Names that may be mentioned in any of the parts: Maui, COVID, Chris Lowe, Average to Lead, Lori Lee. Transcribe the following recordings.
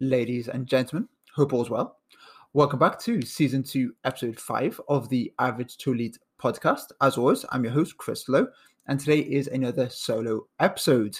Ladies and gentlemen, hope all's well. Welcome back to Season 2, Episode 5 of the Average to Lead podcast. As always, I'm your host, Chris Lowe, and today is another solo episode.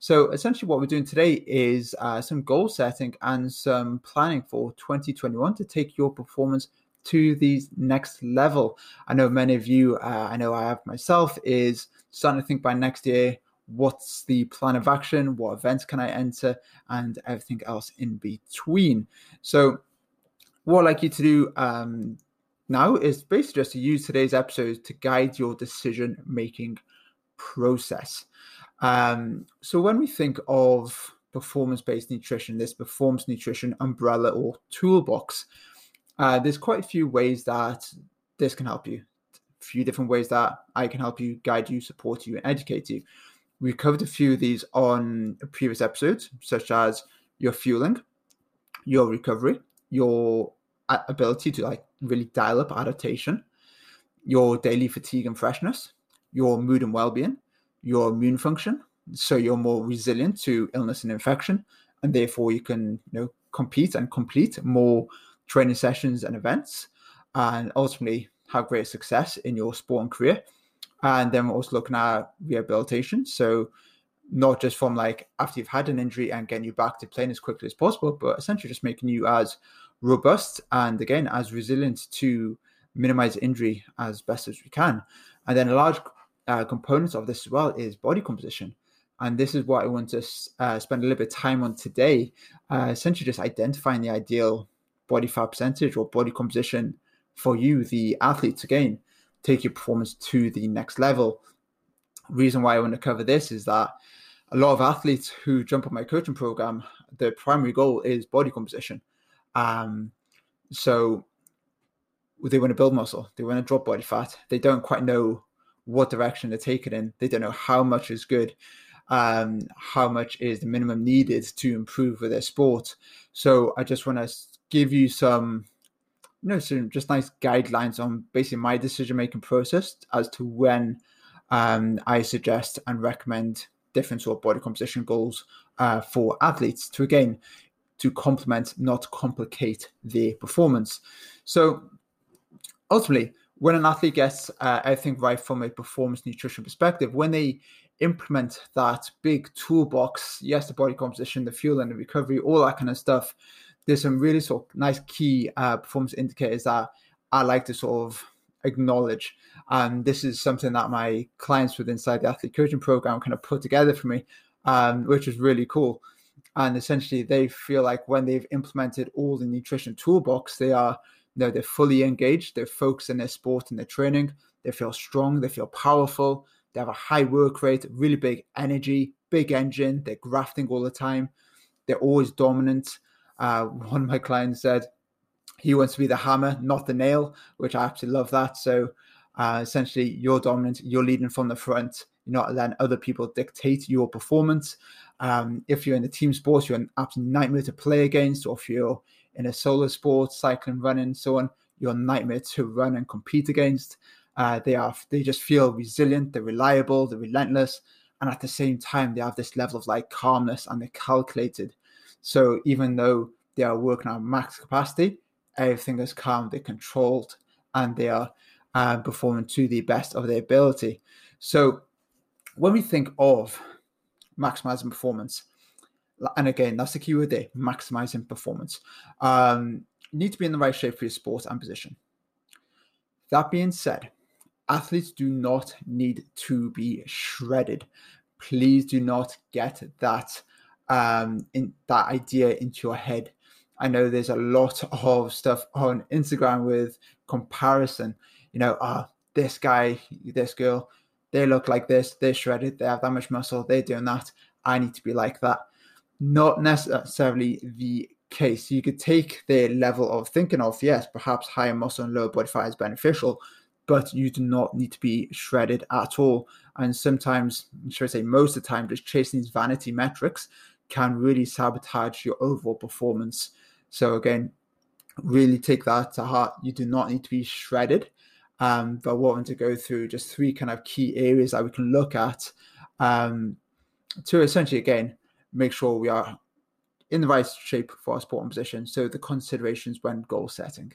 So essentially what we're doing today is some goal setting and some planning for 2021 to take your performance to the next level. I know many of you, I know I have myself, is starting to think by next year, what's the plan of action, what events can I enter, and everything else in between. So what I'd like you to do now is basically just to use today's episode to guide your decision-making process. So when we think of performance-based nutrition, this performance nutrition umbrella or toolbox, there's quite a few ways that this can help you, a few different ways that I can help you, guide you, support you, and educate you. We covered a few of these on previous episodes, such as your fueling, your recovery, your ability to really dial up adaptation, your daily fatigue and freshness, your mood and well-being, your immune function, so you're more resilient to illness and infection, and therefore you can compete and complete more training sessions and events, and ultimately have greater success in your sport and career. And then we're also looking at rehabilitation. So not just from after you've had an injury and getting you back to playing as quickly as possible, but essentially just making you as robust and again, as resilient to minimize injury as best as we can. And then a large component of this as well is body composition. And this is what I want to spend a little bit of time on today, essentially just identifying the ideal body fat percentage or body composition for you, the athletes, again, take your performance to the next level. Reason why I want to cover this is that a lot of athletes who jump on my coaching program, their primary goal is body composition. So they want to build muscle, they want to drop body fat. They don't quite know what direction they're taking in. They don't know how much is good, how much is the minimum needed to improve with their sport. So I just want to give you some some just nice guidelines on basically my decision-making process as to when I suggest and recommend different sort of body composition goals for athletes to, again, to complement, not complicate their performance. So ultimately, when an athlete gets everything right from a performance nutrition perspective, when they implement that big toolbox, yes, the body composition, the fuel and the recovery, all that kind of stuff, there's some really sort of nice key performance indicators that I like to sort of acknowledge. This is something that my clients with Inside the Athlete Coaching Program kind of put together for me, which is really cool. And essentially, they feel like when they've implemented all the nutrition toolbox, they are, they're fully engaged, they're focused in their sport and their training, they feel strong, they feel powerful, they have a high work rate, really big energy, big engine, they're grafting all the time, they're always dominant. One of my clients said he wants to be the hammer, not the nail, which I absolutely love that. So essentially, you're dominant, you're leading from the front, you're not letting other people dictate your performance. If you're in the team sports, you're an absolute nightmare to play against, or if you're in a solo sport, cycling, running, so on, you're a nightmare to run and compete against. They just feel resilient, they're reliable, they're relentless, and at the same time, they have this level of calmness and they're calculated. So even though they are working at max capacity, everything is calm, they're controlled, and they are performing to the best of their ability. So when we think of maximizing performance, and again, that's the key word there, maximizing performance, you need to be in the right shape for your sport and position. That being said, athletes do not need to be shredded. Please do not get that in that idea into your head. I know there's a lot of stuff on Instagram with comparison, this guy, this girl, they look like this, they're shredded, they have that much muscle, they're doing that, I need to be like that. Not necessarily the case. You could take the level of thinking of, yes, perhaps higher muscle and lower body fat is beneficial, but you do not need to be shredded at all. And sometimes, most of the time, just chasing these vanity metrics can really sabotage your overall performance. So again, really take that to heart. You do not need to be shredded. But I wanted to go through just three kind of key areas that we can look at to essentially, again, make sure we are in the right shape for our supporting position. So the considerations when goal setting.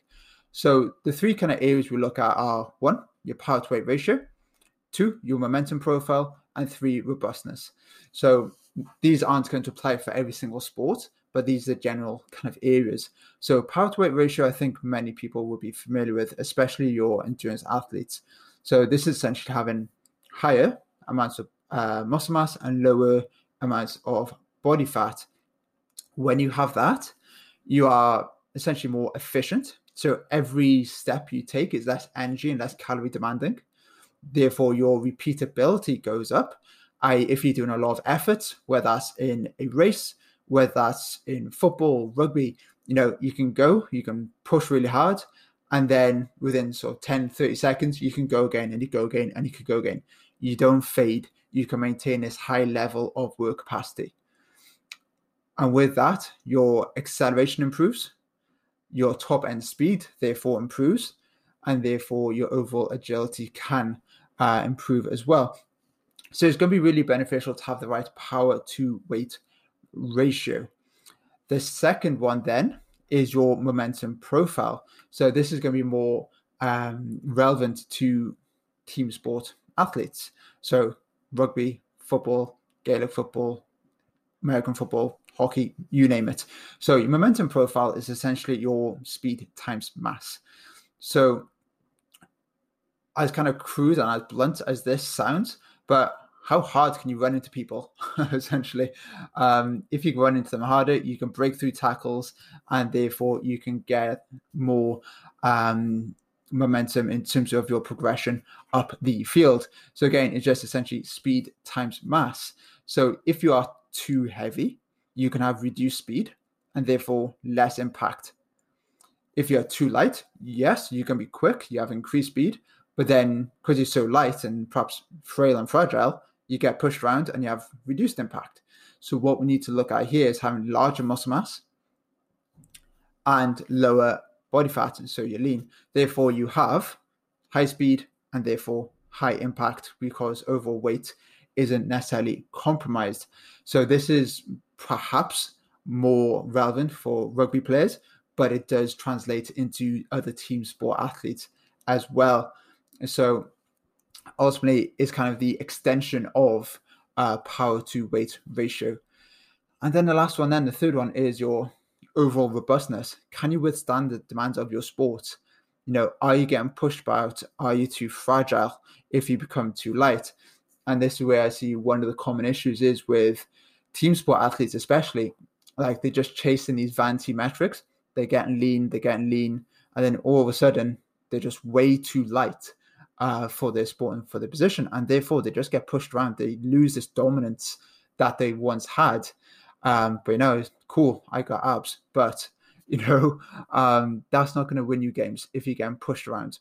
So the three kind of areas we look at are 1, your power to weight ratio, 2, your momentum profile, and 3, robustness. So these aren't going to apply for every single sport, but these are general kind of areas. So power to weight ratio, I think many people will be familiar with, especially your endurance athletes. So this is essentially having higher amounts of muscle mass and lower amounts of body fat. When you have that, you are essentially more efficient. So every step you take is less energy and less calorie demanding. Therefore, your repeatability goes up. If you're doing a lot of effort, whether that's in a race, whether that's in football, rugby, you can go, you can push really hard, and then within sort of 10, 30 seconds, you can go again, and you go again, and you can go again. You don't fade. You can maintain this high level of work capacity. And with that, your acceleration improves, your top end speed therefore improves, and therefore your overall agility can improve as well. So it's going to be really beneficial to have the right power to weight ratio. The second one then is your momentum profile. So this is going to be more relevant to team sport athletes. So rugby, football, Gaelic football, American football, hockey, you name it. So your momentum profile is essentially your speed times mass. So as kind of crude and as blunt as this sounds, but how hard can you run into people, essentially? If you can run into them harder, you can break through tackles, and therefore you can get more momentum in terms of your progression up the field. So again, it's just essentially speed times mass. So if you are too heavy, you can have reduced speed and therefore less impact. If you're too light, yes, you can be quick, you have increased speed, but then because you're so light and perhaps frail and fragile, you get pushed around and you have reduced impact. So what we need to look at here is having larger muscle mass and lower body fat, and so you're lean. Therefore, you have high speed and therefore high impact because overall weight isn't necessarily compromised. So this is perhaps more relevant for rugby players, but it does translate into other team sport athletes as well. So ultimately, it's kind of the extension of power to weight ratio. And then the last one, then the third one is your overall robustness. Can you withstand the demands of your sport? Are you getting pushed about? Are you too fragile if you become too light? And this is where I see one of the common issues is with team sport athletes, especially, like they're just chasing these vanity metrics. They're getting lean. And then all of a sudden, they're just way too light for their sport and for their position. And therefore, they just get pushed around. They lose this dominance that they once had. But it's cool, I got abs. But, that's not going to win you games if you're getting pushed around.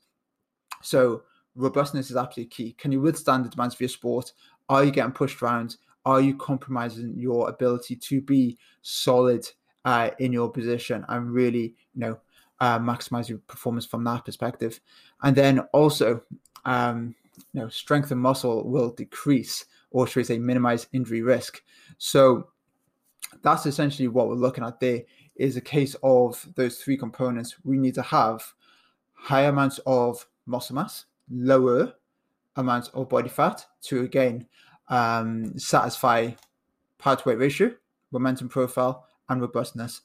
So robustness is absolutely key. Can you withstand the demands of your sport? Are you getting pushed around? Are you compromising your ability to be solid in your position and really, maximize your performance from that perspective? And then also, strength and muscle will decrease, or should we say minimize injury risk. So that's essentially what we're looking at there, is a case of those three components. We need to have high amounts of muscle mass, lower amounts of body fat to, again, satisfy power to weight ratio, momentum profile, and robustness.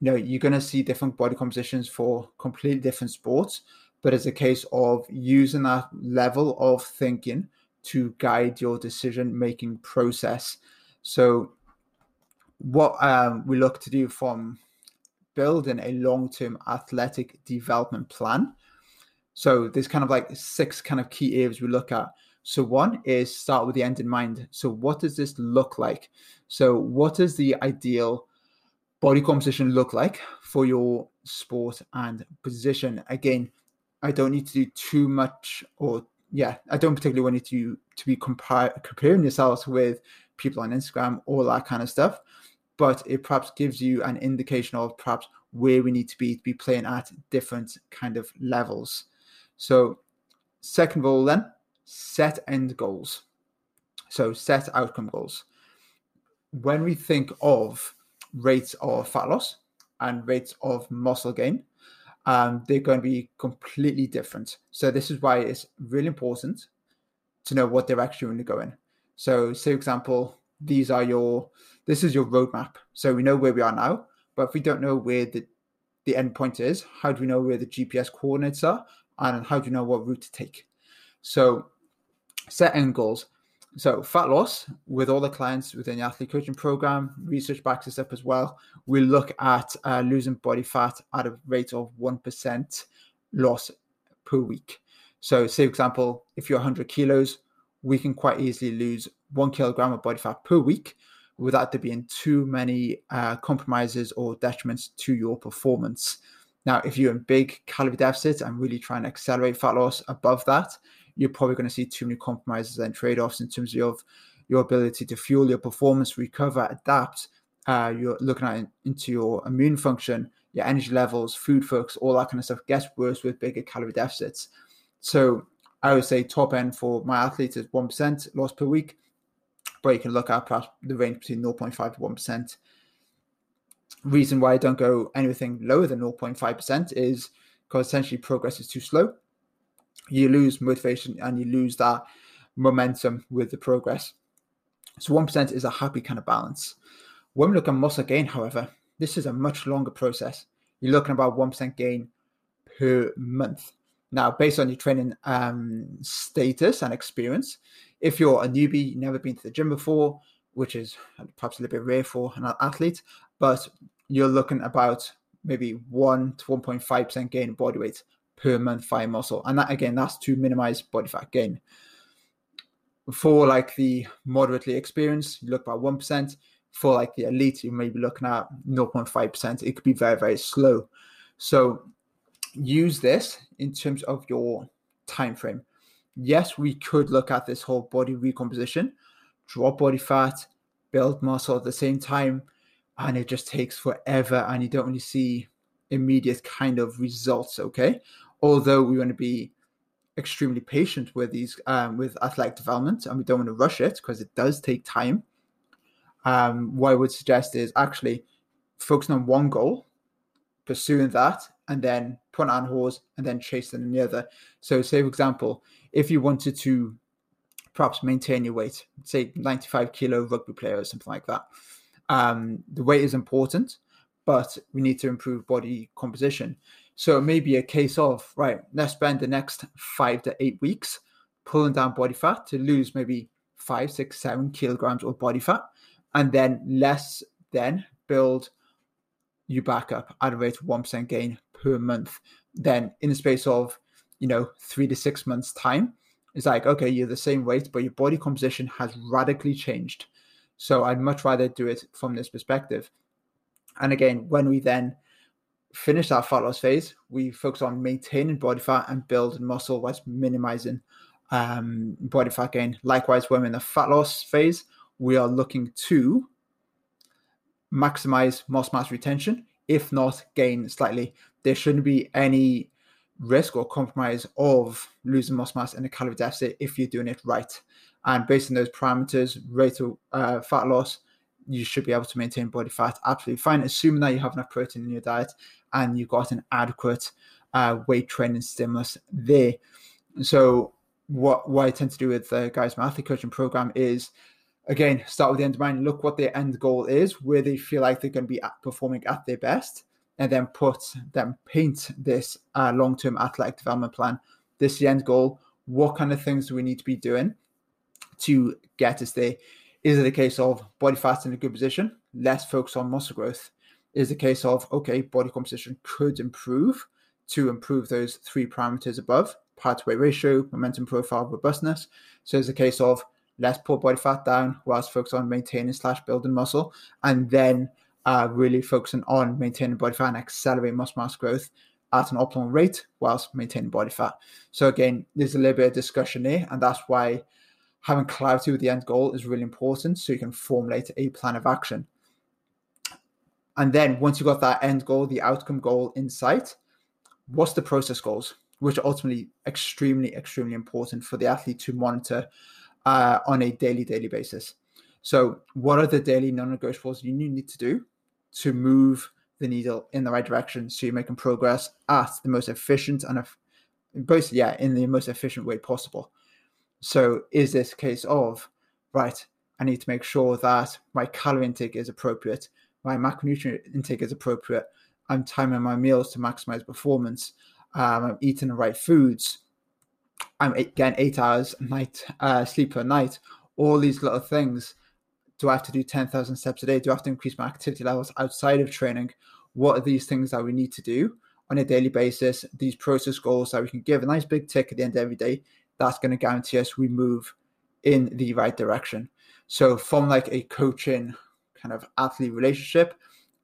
You're going to see different body compositions for completely different sports, but it's a case of using that level of thinking to guide your decision-making process. So what we look to do from building a long-term athletic development plan. So there's kind of like 6 kind of key areas we look at. So 1 is start with the end in mind. So what does this look like? So what does the ideal body composition look like for your sport and position? Again, I don't need to do too much, I don't particularly want you to be comparing yourselves with people on Instagram, all that kind of stuff. But it perhaps gives you an indication of perhaps where we need to be playing at different kind of levels. So second of all then, set end goals. So set outcome goals. When we think of rates of fat loss and rates of muscle gain, they're going to be completely different. So this is why it's really important to know what direction you're going to go in. So say, for example, this is your roadmap. So we know where we are now, but if we don't know where the end point is, how do we know where the GPS coordinates are? And how do you know what route to take? So set end goals. So fat loss, with all the clients within the athlete coaching program, research backs this up as well. We look at losing body fat at a rate of 1% loss per week. So say, for example, if you're 100 kilos, we can quite easily lose 1 kilogram of body fat per week without there being too many compromises or detriments to your performance. Now, if you're in big calorie deficits and really trying to accelerate fat loss above that, you're probably going to see too many compromises and trade-offs in terms of your ability to fuel your performance, recover, adapt. You're looking at into your immune function, your energy levels, food focus, all that kind of stuff gets worse with bigger calorie deficits. So I would say top end for my athletes is 1% loss per week, but you can look at perhaps the range between 0.5 to 1%. Reason why I don't go anything lower than 0.5% is because essentially progress is too slow. You lose motivation and you lose that momentum with the progress. So 1% is a happy kind of balance. When we look at muscle gain, however, this is a much longer process. You're looking at about 1% gain per month. Now, based on your training status and experience, if you're a newbie, never been to the gym before, which is perhaps a little bit rare for an athlete, but you're looking about maybe 1 to 1.5% gain in body weight per month via muscle. And that, again, that's to minimize body fat gain. For like the moderately experienced, you look about 1%. For like the elite, you may be looking at 0.5%. It could be very, very slow. So use this in terms of your time frame. Yes, we could look at this whole body recomposition, drop body fat, build muscle at the same time, and it just takes forever and you don't really see immediate kind of results, okay? Although we want to be extremely patient with these with athletic development, and we don't want to rush it because it does take time. What I would suggest is actually focusing on one goal, pursuing that, and then put on horse and then chasing the other. So say, for example, if you wanted to perhaps maintain your weight, say 95 kilo rugby player or something like that. The weight is important, but we need to improve body composition. So it may be a case of, right, let's spend the next 5 to 8 weeks pulling down body fat to lose maybe 5, 6, 7 kilograms of body fat, and then then build you back up at a rate of 1% gain per month. Then in the space of, 3 to 6 months time, it's like, okay, you're the same weight, but your body composition has radically changed. So I'd much rather do it from this perspective. And again, when we then finish our fat loss phase, we focus on maintaining body fat and building muscle whilst minimizing body fat gain. Likewise, when we're in the fat loss phase, we are looking to maximize muscle mass retention, if not gain slightly. There shouldn't be any risk or compromise of losing muscle mass in a calorie deficit if you're doing it right. And based on those parameters, rate of fat loss, you should be able to maintain body fat absolutely fine, assuming that you have enough protein in your diet and you've got an adequate weight training stimulus there. So what I tend to do with the guys in my athlete coaching program is, again, start with the end in mind, look what their end goal is, where they feel like they're going to be performing at their best, and then paint this long-term athletic development plan. This is the end goal. What kind of things do we need to be doing to get us there? Is it a case of body fat in a good position? Let's focus on muscle growth. Is it a case of, okay, body composition could improve to improve those 3 parameters above, power-to-weight ratio, momentum profile, robustness. So it's a case of let's pull body fat down whilst focus on maintaining / building muscle, and then really focusing on maintaining body fat and accelerating muscle mass growth at an optimal rate whilst maintaining body fat. So again, there's a little bit of discussion there, and that's why having clarity with the end goal is really important so you can formulate a plan of action. And then once you've got that end goal, the outcome goal in sight, what's the process goals, which are ultimately extremely, extremely important for the athlete to monitor on a daily basis. So what are the daily non-negotiables you need to do to move the needle in the right direction, so you're making progress at the most efficient and in the most efficient way possible. So is this case of, right, I need to make sure that my calorie intake is appropriate, my macronutrient intake is appropriate, I'm timing my meals to maximize performance, I'm eating the right foods, I'm getting 8 hours a night sleep per night, all these little things. Do I have to do 10,000 steps a day? Do I have to increase my activity levels outside of training? What are these things that we need to do on a daily basis? These process goals that we can give a nice big tick at the end of every day, that's going to guarantee us we move in the right direction. So from like a coaching kind of athlete relationship,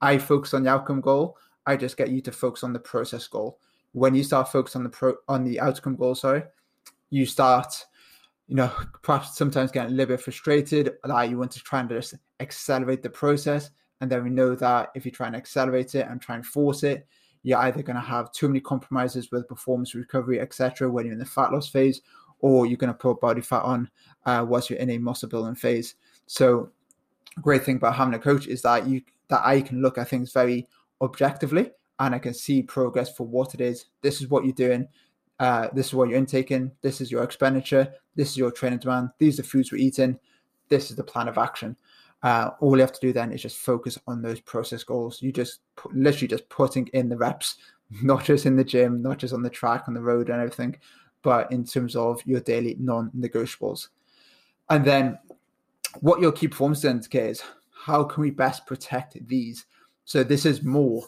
I focus on the outcome goal. I just get you to focus on the process goal. When you start focusing on the outcome goal, you start, perhaps sometimes getting a little bit frustrated that you want to try and just accelerate the process. And then we know that if you try and accelerate it and try and force it, you're either going to have too many compromises with performance recovery, etc., when you're in the fat loss phase, or you're going to put body fat on whilst you're in a muscle building phase. So great thing about having a coach is that I can look at things very objectively and I can see progress for what it is. This is what you're doing. This is what you're intaking. This is your expenditure. This is your training demand. These are the foods we're eating. This is the plan of action. All you have to do then is just focus on those process goals. You just literally putting in the reps, not just in the gym, not just on the track, on the road and everything, but in terms of your daily non-negotiables. And then what your key performance indicators, how can we best protect these? So this is more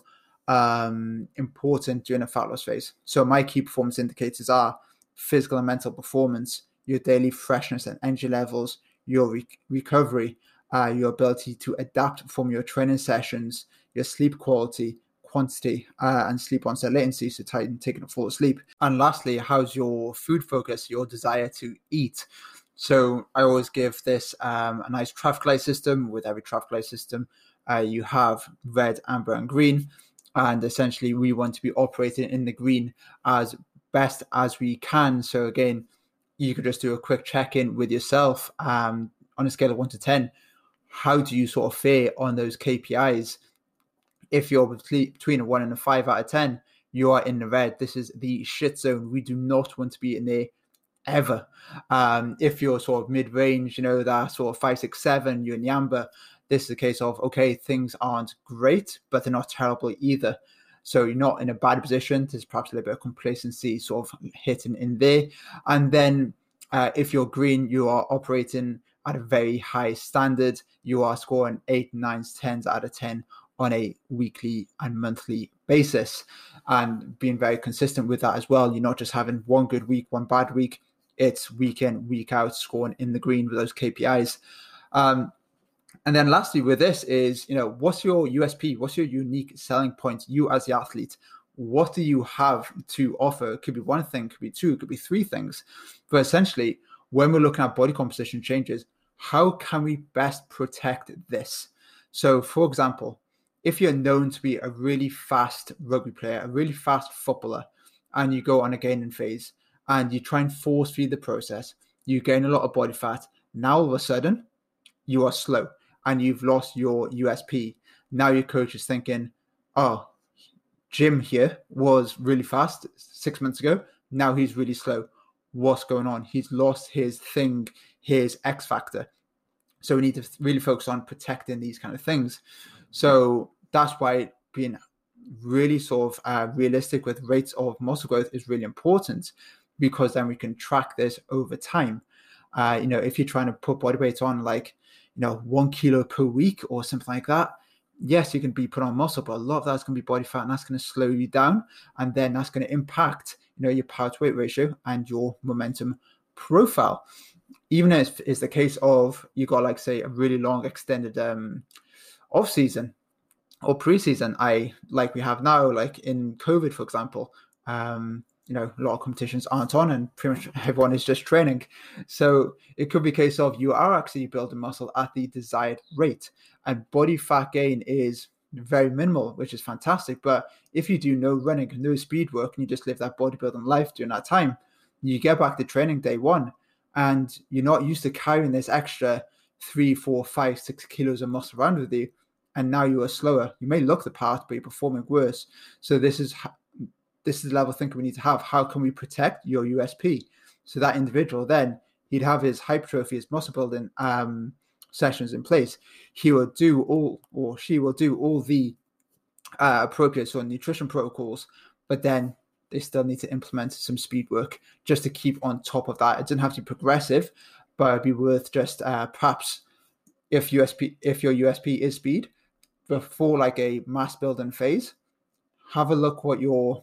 important during a fat loss phase. So my key performance indicators are physical and mental performance, your daily freshness and energy levels, your recovery, your ability to adapt from your training sessions, your sleep quality, quantity, and sleep onset latency, so taking a full sleep. And lastly, how's your food focus, your desire to eat? So I always give this a nice traffic light system. With every traffic light system, you have red, amber, and green. And essentially, we want to be operating in the green as best as we can. So again, you could just do a quick check-in with yourself on a scale of 1 to 10. How do you sort of fare on those KPIs? If you're between a 1 and a 5 out of 10, you are in the red. This is the shit zone. We do not want to be in there ever. If you're sort of mid-range, that sort of 5, 6, 7, you're in the amber. This is a case of, okay, things aren't great, but they're not terrible either. So you're not in a bad position. There's perhaps a little bit of complacency sort of hitting in there. And then if you're green, you are operating at a very high standard. You are scoring 8, 9s, 10s out of 10 on a weekly and monthly basis and being very consistent with that as well. You're not just having one good week, one bad week. It's week in, week out, scoring in the green with those KPIs. And then lastly with this is, what's your USP? What's your unique selling point? You as the athlete, what do you have to offer? It could be one thing, could be two, could be three things. But essentially, when we're looking at body composition changes, how can we best protect this? So for example, if you're known to be a really fast rugby player, a really fast footballer, and you go on a gaining phase and you try and force feed the process, you gain a lot of body fat. Now all of a sudden, you are slow. And you've lost your USP. Now your coach is thinking, oh, Jim here was really fast 6 months ago. Now he's really slow. What's going on? He's lost his thing, his X factor. So we need to really focus on protecting these kind of things. So that's why being really sort of realistic with rates of muscle growth is really important, because then we can track this over time. If you're trying to put body weight on like, 1 kilo per week or something like that. Yes, you can be put on muscle, but a lot of that's going to be body fat, and that's going to slow you down. And then that's going to impact, your power to weight ratio and your momentum profile. Even if it's the case of you got like, say, a really long extended off season or preseason, like we have now, like in COVID, for example, a lot of competitions aren't on and pretty much everyone is just training. So it could be a case of you are actually building muscle at the desired rate, and body fat gain is very minimal, which is fantastic. But if you do no running, no speed work, and you just live that bodybuilding life during that time, you get back to training day one and you're not used to carrying this extra 3, 4, 5, 6 kilos of muscle around with you. and now you are slower. You may look the part, but you're performing worse. So this is the level of thinking we need to have. How can we protect your USP? So that individual then, he'd have his hypertrophy, his muscle building sessions in place. He will do all, or she will do all the appropriate sort of nutrition protocols, but then they still need to implement some speed work just to keep on top of that. It doesn't have to be progressive, but it'd be worth just perhaps if your USP is speed, before like a mass building phase, have a look what your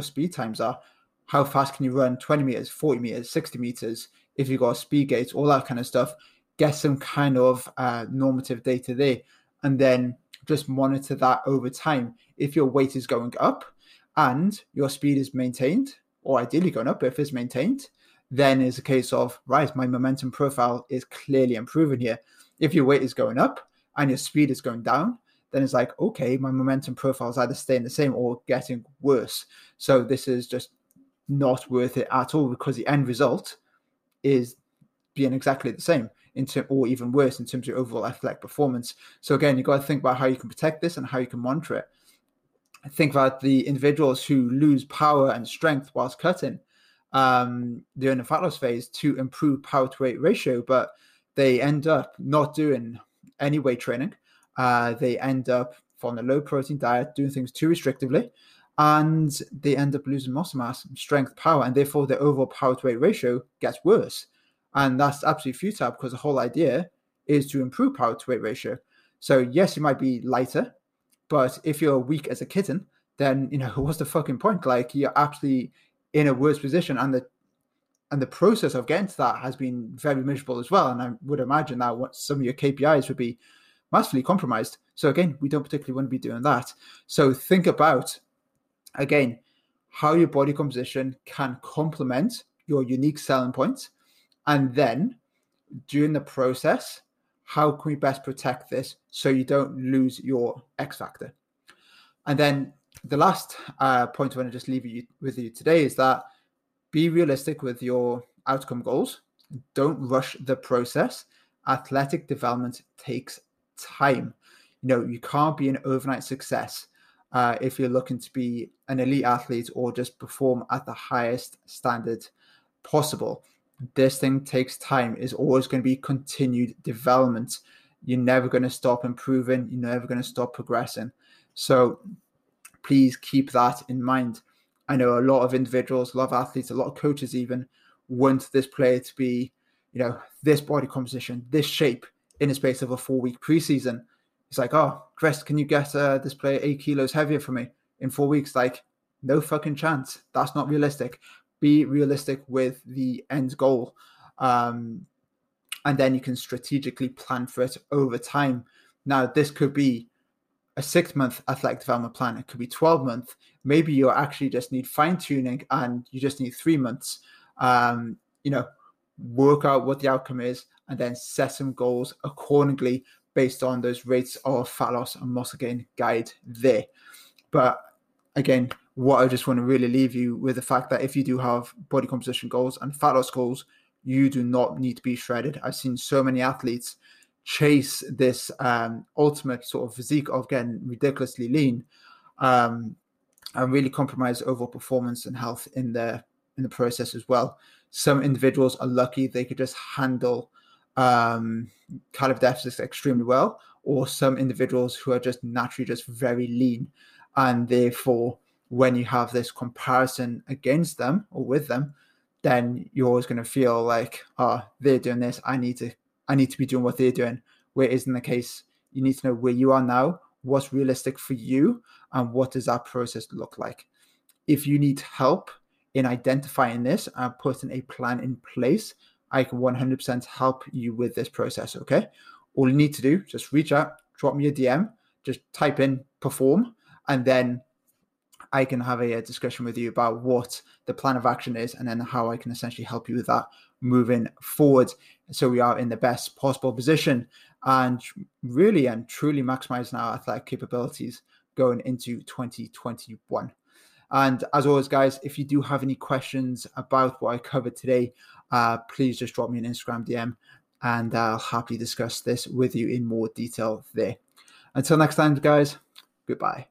speed times are. How fast can you run 20 meters, 40 meters, 60 meters? If you've got a speed gate, all that kind of stuff, get some kind of normative data there, and then just monitor that over time. If your weight is going up and your speed is maintained, or ideally going up, but if it's maintained, then it's a case of, right, my momentum profile is clearly improving here. If your weight is going up and your speed is going down, then it's like, okay, my momentum profile is either staying the same or getting worse. So this is just not worth it at all, because the end result is being exactly the same or even worse in terms of overall athletic performance. So again, you've got to think about how you can protect this and how you can monitor it. I think about the individuals who lose power and strength whilst cutting during the fat loss phase to improve power to weight ratio, but they end up not doing any weight training. They end up on a low protein diet, doing things too restrictively, and they end up losing muscle mass, strength, power, and therefore their overall power to weight ratio gets worse. And that's absolutely futile, because the whole idea is to improve power to weight ratio. So yes, you might be lighter, but if you're weak as a kitten, then, you know, what's the fucking point? Like, you're absolutely in a worse position. And the process of getting to that has been very miserable as well. And I would imagine that what some of your KPIs would be massively compromised. So again, we don't particularly want to be doing that. So think about, again, how your body composition can complement your unique selling points. And then during the process, how can we best protect this so you don't lose your X factor? And then the last point I want to just leave you with you today is that be realistic with your outcome goals. Don't rush the process. Athletic development takes time. You know, you can't be an overnight success if you're looking to be an elite athlete or just perform at the highest standard possible. This thing takes time. It's always going to be continued development. You're never going to stop improving. You're never going to stop progressing. So please keep that in mind. I know a lot of individuals, a lot of athletes, a lot of coaches even want this player to be, you know, this body composition, this shape in the space of a 4-week preseason. It's like, oh, Chris, can you get this player 8 kilos heavier for me in 4 weeks? Like, no fucking chance. That's not realistic. Be realistic with the end goal. And then you can strategically plan for it over time. Now, this could be a 6-month athletic development plan. It could be 12 months. Maybe you actually just need fine tuning and you just need 3 months. You know, work out what the outcome is and then set some goals accordingly based on those rates of fat loss and muscle gain guide there. But again, what I just want to really leave you with the fact that if you do have body composition goals and fat loss goals, you do not need to be shredded. I've seen so many athletes chase this ultimate sort of physique of getting ridiculously lean and really compromise overall performance and health in the process as well. Some individuals are lucky they could just handle calorie deficits extremely well, or some individuals who are just naturally just very lean, and therefore when you have this comparison against them or with them, then you're always going to feel like, oh, they're doing this, I need to be doing what they're doing, where it isn't the case. You need to know where you are now, what's realistic for you, and what does that process look like. If you need help in identifying this and putting a plan in place, I can 100% help you with this process, okay? All you need to do, just reach out, drop me a DM, just type in perform, and then I can have a discussion with you about what the plan of action is and then how I can essentially help you with that moving forward, so we are in the best possible position and really and truly maximizing our athletic capabilities going into 2021. And as always, guys, if you do have any questions about what I covered today, please just drop me an Instagram DM and I'll happily discuss this with you in more detail there. Until next time, guys, goodbye.